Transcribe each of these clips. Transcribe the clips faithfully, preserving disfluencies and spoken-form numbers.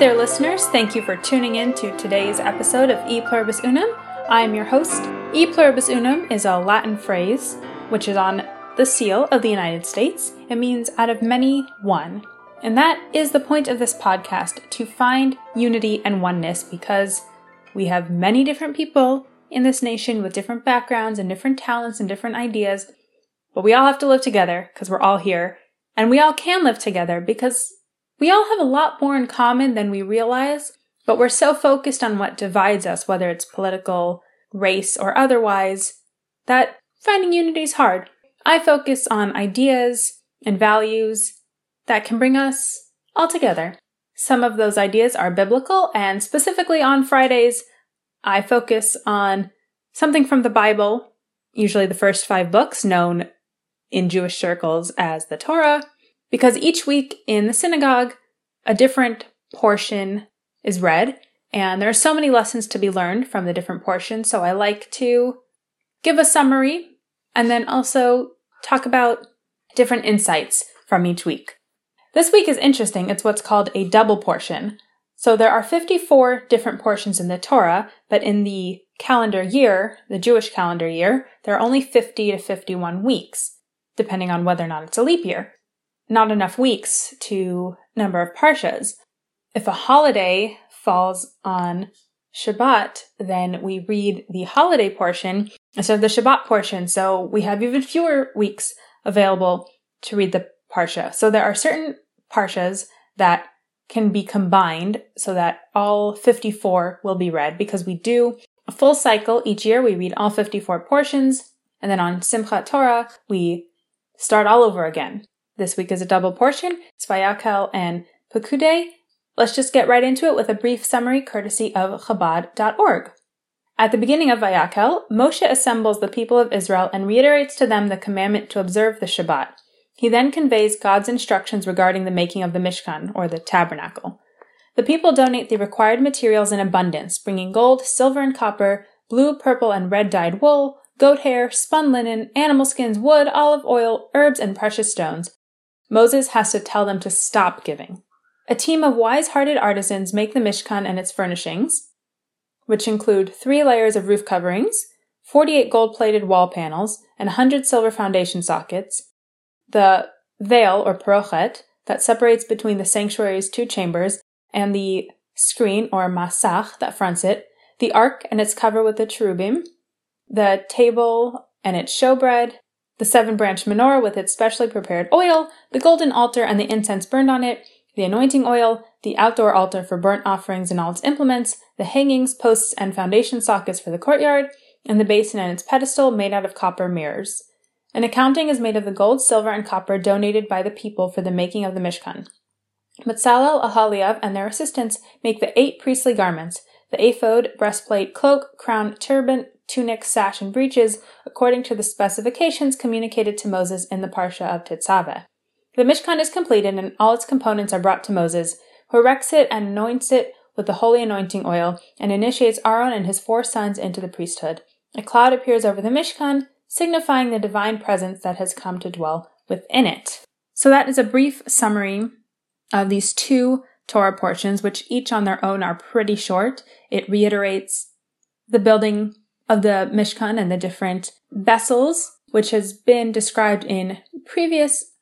there, listeners. Thank you for tuning in to today's episode of E Pluribus Unum. I'm your host. E Pluribus Unum is a Latin phrase, which is on the seal of the United States. It means out of many, one. And that is the point of this podcast, to find unity and oneness, because we have many different people in this nation with different backgrounds and different talents and different ideas, but we all have to live together because we're all here, and we all can live together because we all have a lot more in common than we realize, but we're so focused on what divides us, whether it's political, race, or otherwise, that finding unity is hard. I focus on ideas and values that can bring us all together. Some of those ideas are biblical, and specifically on Fridays, I focus on something from the Bible, usually the first five books known in Jewish circles as the Torah, because each week in the synagogue, a different portion is read, and there are so many lessons to be learned from the different portions, so I like to give a summary and then also talk about different insights from each week. This week is interesting. It's what's called a double portion. So there are fifty-four different portions in the Torah, but in the calendar year, the Jewish calendar year, there are only fifty to fifty-one weeks, depending on whether or not it's a leap year. Not enough weeks to number of parshas. If a holiday falls on Shabbat, then we read the holiday portion instead of the Shabbat portion, so we have even fewer weeks available to read the parsha. So there are certain parshas that can be combined so that all fifty-four will be read, because we do a full cycle each year. We read all fifty-four portions, and then on Simchat Torah, we start all over again. This week is a double portion. It's Vayakhel and Pekudei. Let's just get right into it with a brief summary courtesy of Chabad dot org. At the beginning of Vayakhel, Moshe assembles the people of Israel and reiterates to them the commandment to observe the Shabbat. He then conveys God's instructions regarding the making of the Mishkan, or the tabernacle. The people donate the required materials in abundance, bringing gold, silver and copper, blue, purple, and red-dyed wool, goat hair, spun linen, animal skins, wood, olive oil, herbs, and precious stones. Moses has to tell them to stop giving. A team of wise-hearted artisans make the Mishkan and its furnishings, which include three layers of roof coverings, forty-eight gold-plated wall panels, and one hundred silver foundation sockets. The veil, or parochet, that separates between the sanctuary's two chambers, and the screen, or masach, that fronts it, the ark and its cover with the cherubim, the table and its showbread, the seven-branch menorah with its specially prepared oil, the golden altar and the incense burned on it, the anointing oil, the outdoor altar for burnt offerings and all its implements, the hangings, posts, and foundation sockets for the courtyard, and the basin and its pedestal made out of copper mirrors. An accounting is made of the gold, silver, and copper donated by the people for the making of the Mishkan. Matsalel, Ahaliav, and their assistants make the eight priestly garments, the aphod, breastplate, cloak, crown, turban, tunic, sash, and breeches, according to the specifications communicated to Moses in the parsha of Tetzaveh. The Mishkan is completed, and all its components are brought to Moses, who erects it and anoints it with the holy anointing oil, and initiates Aaron and his four sons into the priesthood. A cloud appears over the Mishkan, signifying the divine presence that has come to dwell within it. So that is a brief summary of these two Torah portions, which each on their own are pretty short. It reiterates the building of the Mishkan and the different vessels, which has been described in previous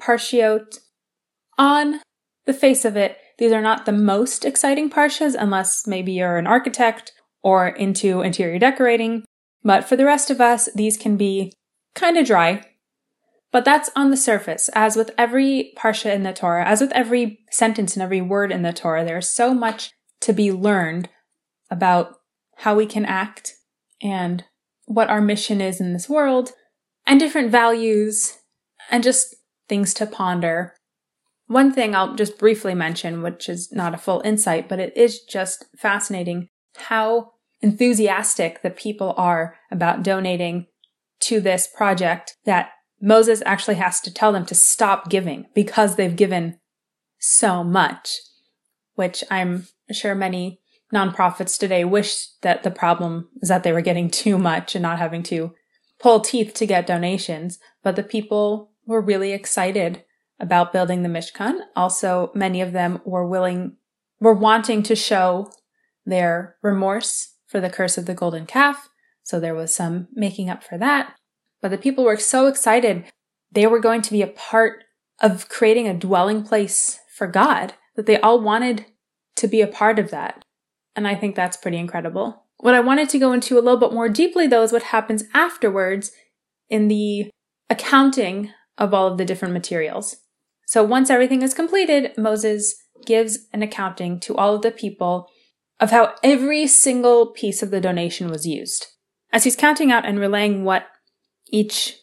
parshiot. On the face of it, these are not the most exciting parshas, unless maybe you're an architect or into interior decorating. But for the rest of us, these can be kind of dry. But that's on the surface. As with every parsha in the Torah, as with every sentence and every word in the Torah, there is so much to be learned about how we can act and what our mission is in this world, and different values, and just things to ponder. One thing I'll just briefly mention, which is not a full insight, but it is just fascinating how enthusiastic the people are about donating to this project, that Moses actually has to tell them to stop giving because they've given so much, which I'm sure many nonprofits today wish that the problem is that they were getting too much and not having to pull teeth to get donations. But the people were really excited about building the Mishkan. Also, many of them were willing were wanting to show their remorse for the curse of the golden calf, so there was some making up for that. But the people were so excited they were going to be a part of creating a dwelling place for God that they all wanted to be a part of that. And I think that's pretty incredible. What I wanted to go into a little bit more deeply, though, is what happens afterwards in the accounting of all of the different materials. So once everything is completed, Moses gives an accounting to all of the people of how every single piece of the donation was used. As he's counting out and relaying what each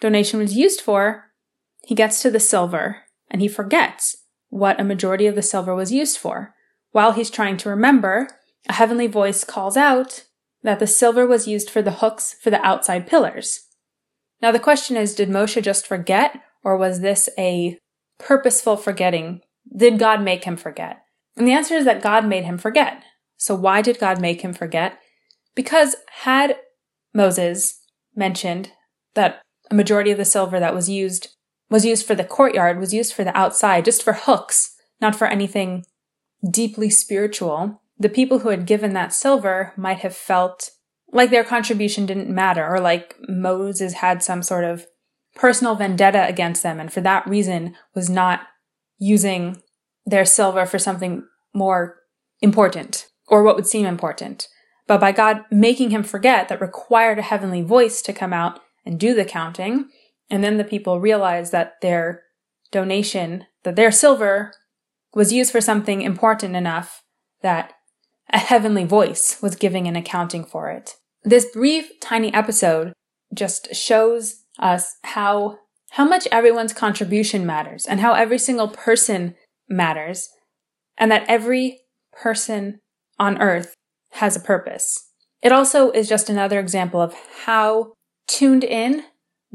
donation was used for, he gets to the silver, and he forgets what a majority of the silver was used for. While he's trying to remember, a heavenly voice calls out that the silver was used for the hooks for the outside pillars. Now the question is, did Moshe just forget, or was this a purposeful forgetting? Did God make him forget? And the answer is that God made him forget. So why did God make him forget? Because had Moses mentioned that a majority of the silver that was used was used for the courtyard, was used for the outside, just for hooks, not for anything deeply spiritual, the people who had given that silver might have felt like their contribution didn't matter, or like Moses had some sort of personal vendetta against them, and for that reason was not using their silver for something more important, or what would seem important. But by God making him forget, that required a heavenly voice to come out and do the counting, and then the people realized that their donation, that their silver was used for something important enough that a heavenly voice was giving an accounting for it. This brief, tiny episode just shows us how how much everyone's contribution matters, and how every single person matters, and that every person on earth has a purpose. It also is just another example of how tuned in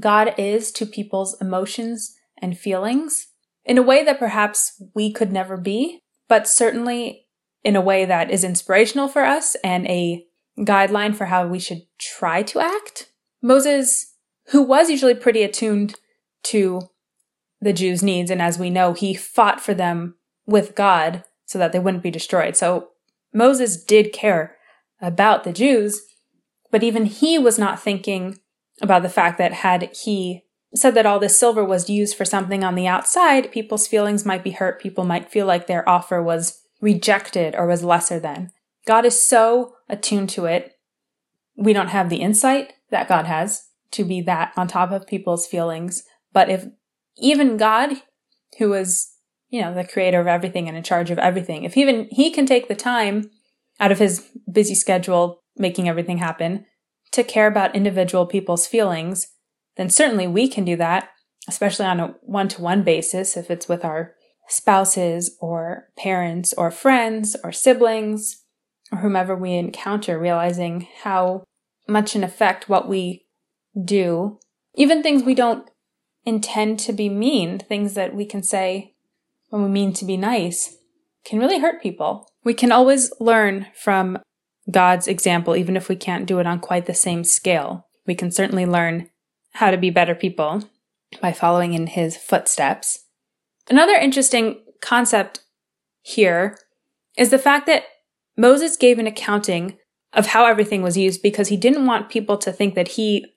God is to people's emotions and feelings in a way that perhaps we could never be, but certainly in a way that is inspirational for us and a guideline for how we should try to act. Moses, who was usually pretty attuned to the Jews' needs, and as we know, he fought for them with God so that they wouldn't be destroyed. So Moses did care about the Jews, but even he was not thinking about the fact that had he said that all this silver was used for something on the outside, people's feelings might be hurt, people might feel like their offer was rejected or was lesser than. God is so attuned to it. We don't have the insight that God has to be that on top of people's feelings, but if even God, who is, you know, the creator of everything and in charge of everything, if even he can take the time out of his busy schedule making everything happen to care about individual people's feelings, then certainly we can do that, especially on a one-to-one basis, if it's with our spouses or parents or friends or siblings or whomever we encounter, realizing how much in effect what we do, even things we don't intend to be mean, things that we can say when we mean to be nice, can really hurt people. We can always learn from God's example, even if we can't do it on quite the same scale. We can certainly learn how to be better people by following in his footsteps. Another interesting concept here is the fact that Moses gave an accounting of how everything was used because he didn't want people to think that he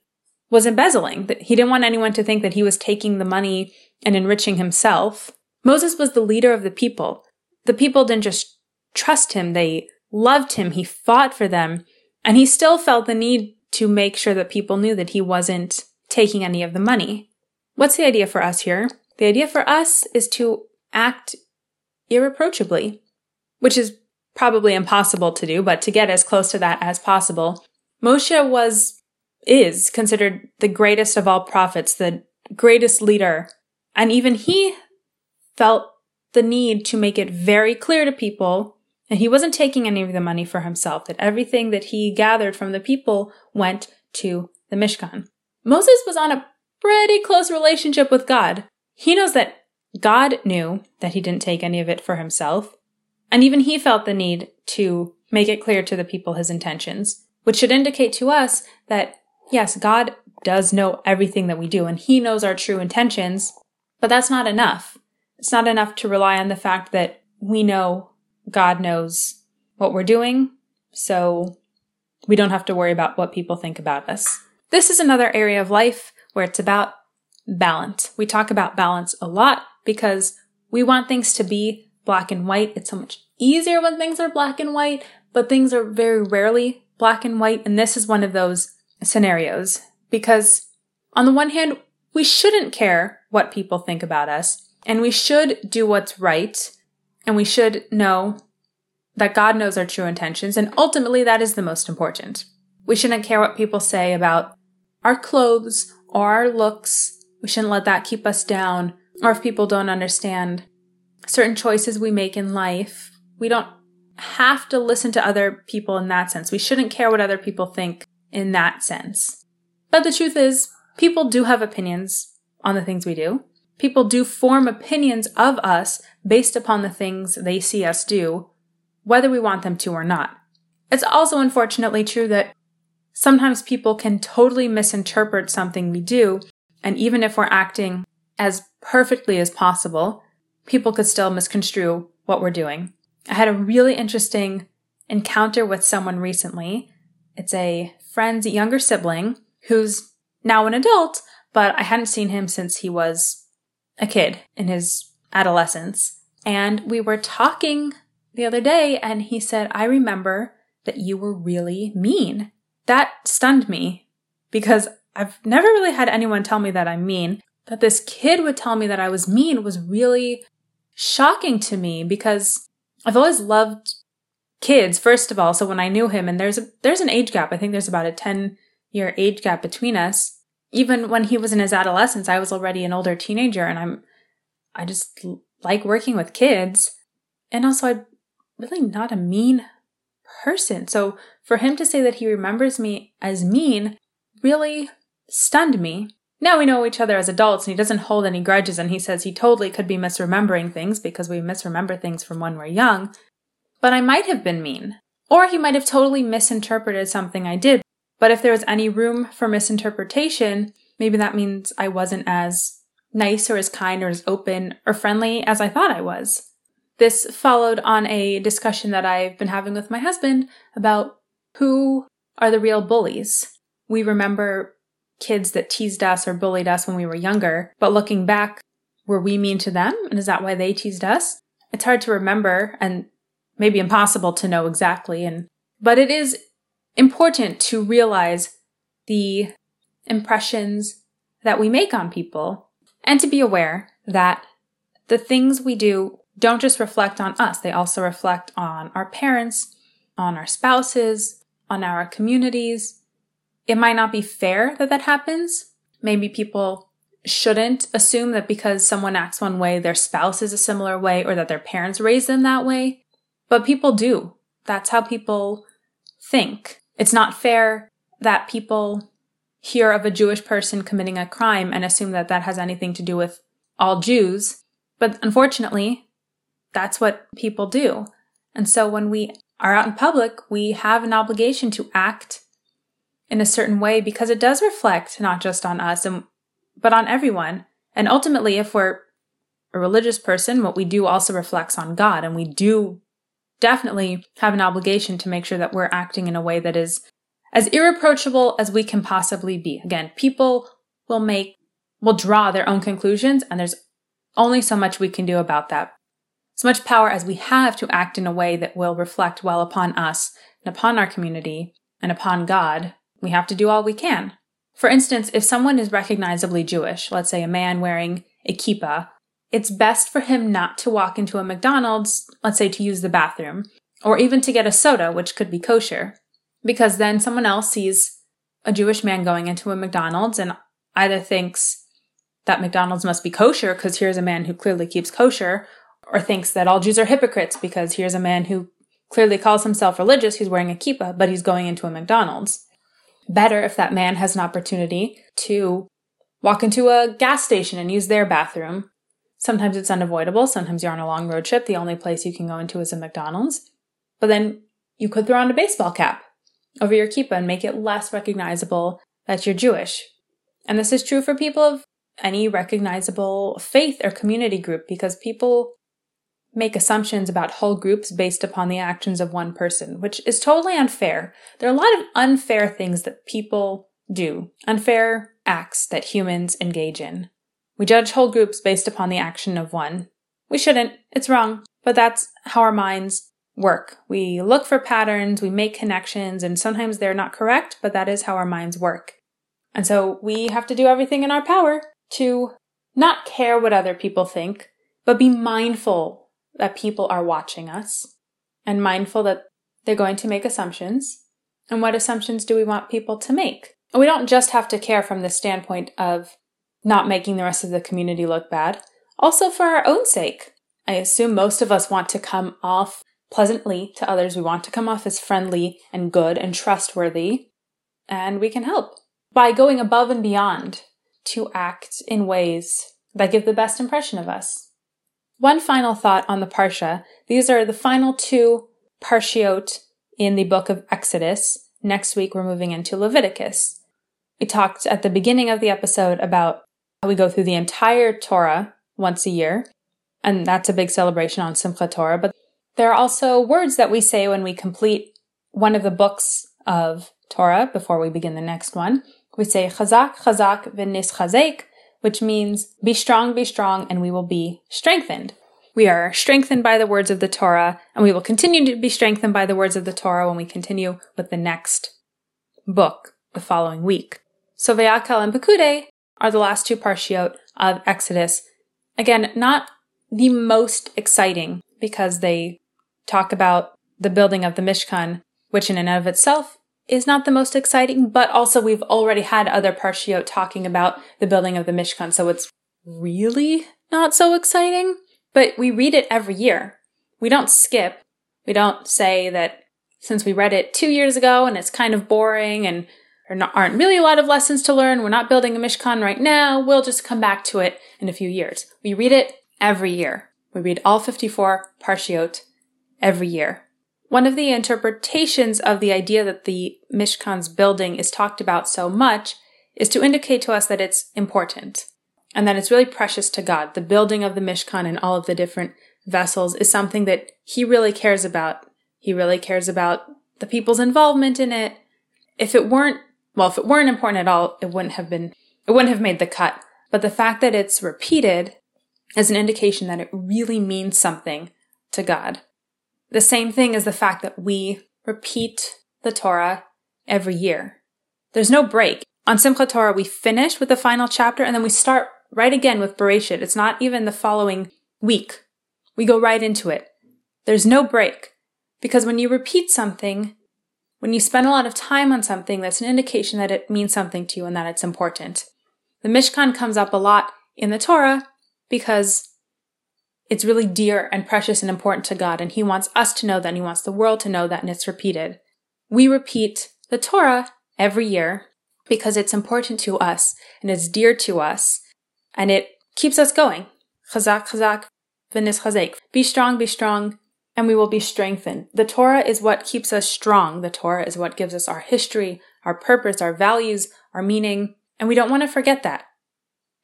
was embezzling, that he didn't want anyone to think that he was taking the money and enriching himself. Moses was the leader of the people. The people didn't just trust him, they loved him, he fought for them, and he still felt the need to make sure that people knew that he wasn't taking any of the money. What's the idea for us here? The idea for us is to act irreproachably, which is probably impossible to do, but to get as close to that as possible. Moshe was, is considered the greatest of all prophets, the greatest leader, and even he felt the need to make it very clear to people and he wasn't taking any of the money for himself, that everything that he gathered from the people went to the Mishkan. Moses was on a pretty close relationship with God. He knows that God knew that he didn't take any of it for himself, and even he felt the need to make it clear to the people his intentions, which should indicate to us that, yes, God does know everything that we do, and he knows our true intentions, but that's not enough. It's not enough to rely on the fact that we know God knows what we're doing, so we don't have to worry about what people think about us. This is another area of life where it's about balance. We talk about balance a lot because we want things to be black and white. It's so much easier when things are black and white, but things are very rarely black and white, and this is one of those scenarios because on the one hand, we shouldn't care what people think about us, and we should do what's right, and we should know that God knows our true intentions, and ultimately that is the most important. We shouldn't care what people say about our clothes or our looks. We shouldn't let that keep us down, or if people don't understand certain choices we make in life. We don't have to listen to other people in that sense. We shouldn't care what other people think in that sense. But the truth is, people do have opinions on the things we do. People do form opinions of us based upon the things they see us do, whether we want them to or not. It's also unfortunately true that sometimes people can totally misinterpret something we do, and even if we're acting as perfectly as possible, people could still misconstrue what we're doing. I had a really interesting encounter with someone recently. It's a friend's younger sibling who's now an adult, but I hadn't seen him since he was a kid in his adolescence. And we were talking the other day and he said, "I remember that you were really mean." That stunned me because I've never really had anyone tell me that I'm mean. That this kid would tell me that I was mean was really shocking to me because I've always loved kids, first of all. So when I knew him, and there's a, there's an age gap. I think there's about a ten year age gap between us. Even when he was in his adolescence, I was already an older teenager, and I'm, I just l- like working with kids. And also, I'm really not a mean person. So for him to say that he remembers me as mean really stunned me. Now we know each other as adults, and he doesn't hold any grudges, and he says he totally could be misremembering things because we misremember things from when we're young. But I might have been mean. Or he might have totally misinterpreted something I did. But if there was any room for misinterpretation, maybe that means I wasn't as nice or as kind or as open or friendly as I thought I was. This followed on a discussion that I've been having with my husband about who are the real bullies. We remember kids that teased us or bullied us when we were younger, but looking back, were we mean to them? And is that why they teased us? It's hard to remember and maybe impossible to know exactly. And but it is important to realize the impressions that we make on people and to be aware that the things we do don't just reflect on us. They also reflect on our parents, on our spouses, on our communities. It might not be fair that that happens. Maybe people shouldn't assume that because someone acts one way, their spouse is a similar way or that their parents raised them that way. But people do. That's how people think. It's not fair that people hear of a Jewish person committing a crime and assume that that has anything to do with all Jews. But unfortunately, that's what people do. And so when we are out in public, we have an obligation to act in a certain way because it does reflect not just on us, and, but on everyone. And ultimately, if we're a religious person, what we do also reflects on God, and we do definitely have an obligation to make sure that we're acting in a way that is as irreproachable as we can possibly be. Again, people will make, will draw their own conclusions, and there's only so much we can do about that. As much power as we have to act in a way that will reflect well upon us and upon our community and upon God, we have to do all we can. For instance, if someone is recognizably Jewish, let's say a man wearing a kippa, it's best for him not to walk into a McDonald's, let's say to use the bathroom, or even to get a soda, which could be kosher, because then someone else sees a Jewish man going into a McDonald's and either thinks that McDonald's must be kosher because here's a man who clearly keeps kosher, or thinks that all Jews are hypocrites because here's a man who clearly calls himself religious, who's wearing a kippah, but he's going into a McDonald's. Better if that man has an opportunity to walk into a gas station and use their bathroom. Sometimes it's unavoidable. Sometimes you're on a long road trip. The only place you can go into is a McDonald's. But then you could throw on a baseball cap over your kippah and make it less recognizable that you're Jewish. And this is true for people of any recognizable faith or community group because people make assumptions about whole groups based upon the actions of one person, which is totally unfair. There are a lot of unfair things that people do, unfair acts that humans engage in. We judge whole groups based upon the action of one. We shouldn't. It's wrong. But that's how our minds work. We look for patterns, we make connections, and sometimes they're not correct, but that is how our minds work. And so we have to do everything in our power to not care what other people think, but be mindful that people are watching us and mindful that they're going to make assumptions. And what assumptions do we want people to make? And we don't just have to care from the standpoint of not making the rest of the community look bad, also for our own sake. I assume most of us want to come off pleasantly to others. We want to come off as friendly and good and trustworthy, and we can help by going above and beyond to act in ways that give the best impression of us. One final thought on the parsha. These are the final two parshiot in the book of Exodus. Next week, we're moving into Leviticus. We talked at the beginning of the episode about how we go through the entire Torah once a year, and that's a big celebration on Simchat Torah, but there are also words that we say when we complete one of the books of Torah before we begin the next one. We say, Chazak, Chazak, V'nis Chazek, which means, be strong, be strong, and we will be strengthened. We are strengthened by the words of the Torah, and we will continue to be strengthened by the words of the Torah when we continue with the next book the following week. So Vayakhel and Pekudei are the last two parshiot of Exodus. Again, not the most exciting because they talk about the building of the Mishkan, which in and of itself is not the most exciting, but also we've already had other parshiot talking about the building of the Mishkan, so it's really not so exciting, but we read it every year. We don't skip. We don't say that since we read it two years ago and it's kind of boring and there aren't really a lot of lessons to learn, we're not building a Mishkan right now, we'll just come back to it in a few years. We read it every year. We read all fifty-four parshiot every year. One of the interpretations of the idea that the Mishkan's building is talked about so much is to indicate to us that it's important and that it's really precious to God. The building of the Mishkan and all of the different vessels is something that he really cares about. He really cares about the people's involvement in it. If it weren't, well, if it weren't important at all, it wouldn't have been, it wouldn't have made the cut. But the fact that it's repeated is an indication that it really means something to God. The same thing is the fact that we repeat the Torah every year. There's no break. On Simchat Torah, we finish with the final chapter, and then we start right again with Bereshit. It's not even the following week. We go right into it. There's no break. Because when you repeat something, when you spend a lot of time on something, that's an indication that it means something to you and that it's important. The Mishkan comes up a lot in the Torah because it's really dear and precious and important to God, and he wants us to know that, and he wants the world to know that, and it's repeated. We repeat the Torah every year because it's important to us, and it's dear to us, and it keeps us going. Chazak, chazak, v'nis chazek. Be strong, be strong, and we will be strengthened. The Torah is what keeps us strong. The Torah is what gives us our history, our purpose, our values, our meaning, and we don't want to forget that.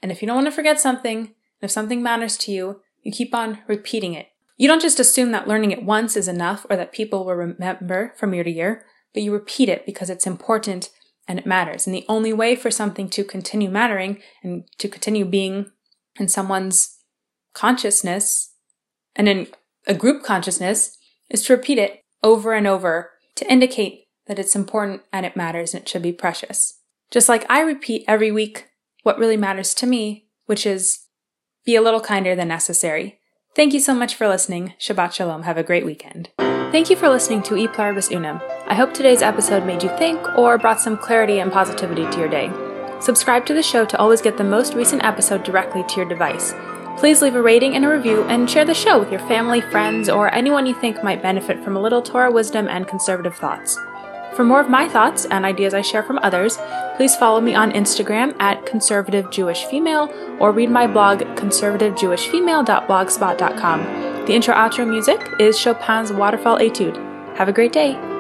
And if you don't want to forget something, and if something matters to you, you keep on repeating it. You don't just assume that learning it once is enough or that people will remember from year to year, but you repeat it because it's important and it matters. And the only way for something to continue mattering and to continue being in someone's consciousness and in a group consciousness is to repeat it over and over to indicate that it's important and it matters and it should be precious. Just like I repeat every week what really matters to me, which is be a little kinder than necessary. Thank you so much for listening. Shabbat shalom. Have a great weekend. Thank you for listening to E Pluribus Unum. I hope today's episode made you think or brought some clarity and positivity to your day. Subscribe to the show to always get the most recent episode directly to your device. Please leave a rating and a review and share the show with your family, friends, or anyone you think might benefit from a little Torah wisdom and conservative thoughts. For more of my thoughts and ideas I share from others, please follow me on Instagram at conservative jewish female or read my blog conservative jewish female dot blogspot dot com. The intro outro music is Chopin's Waterfall Etude. Have a great day!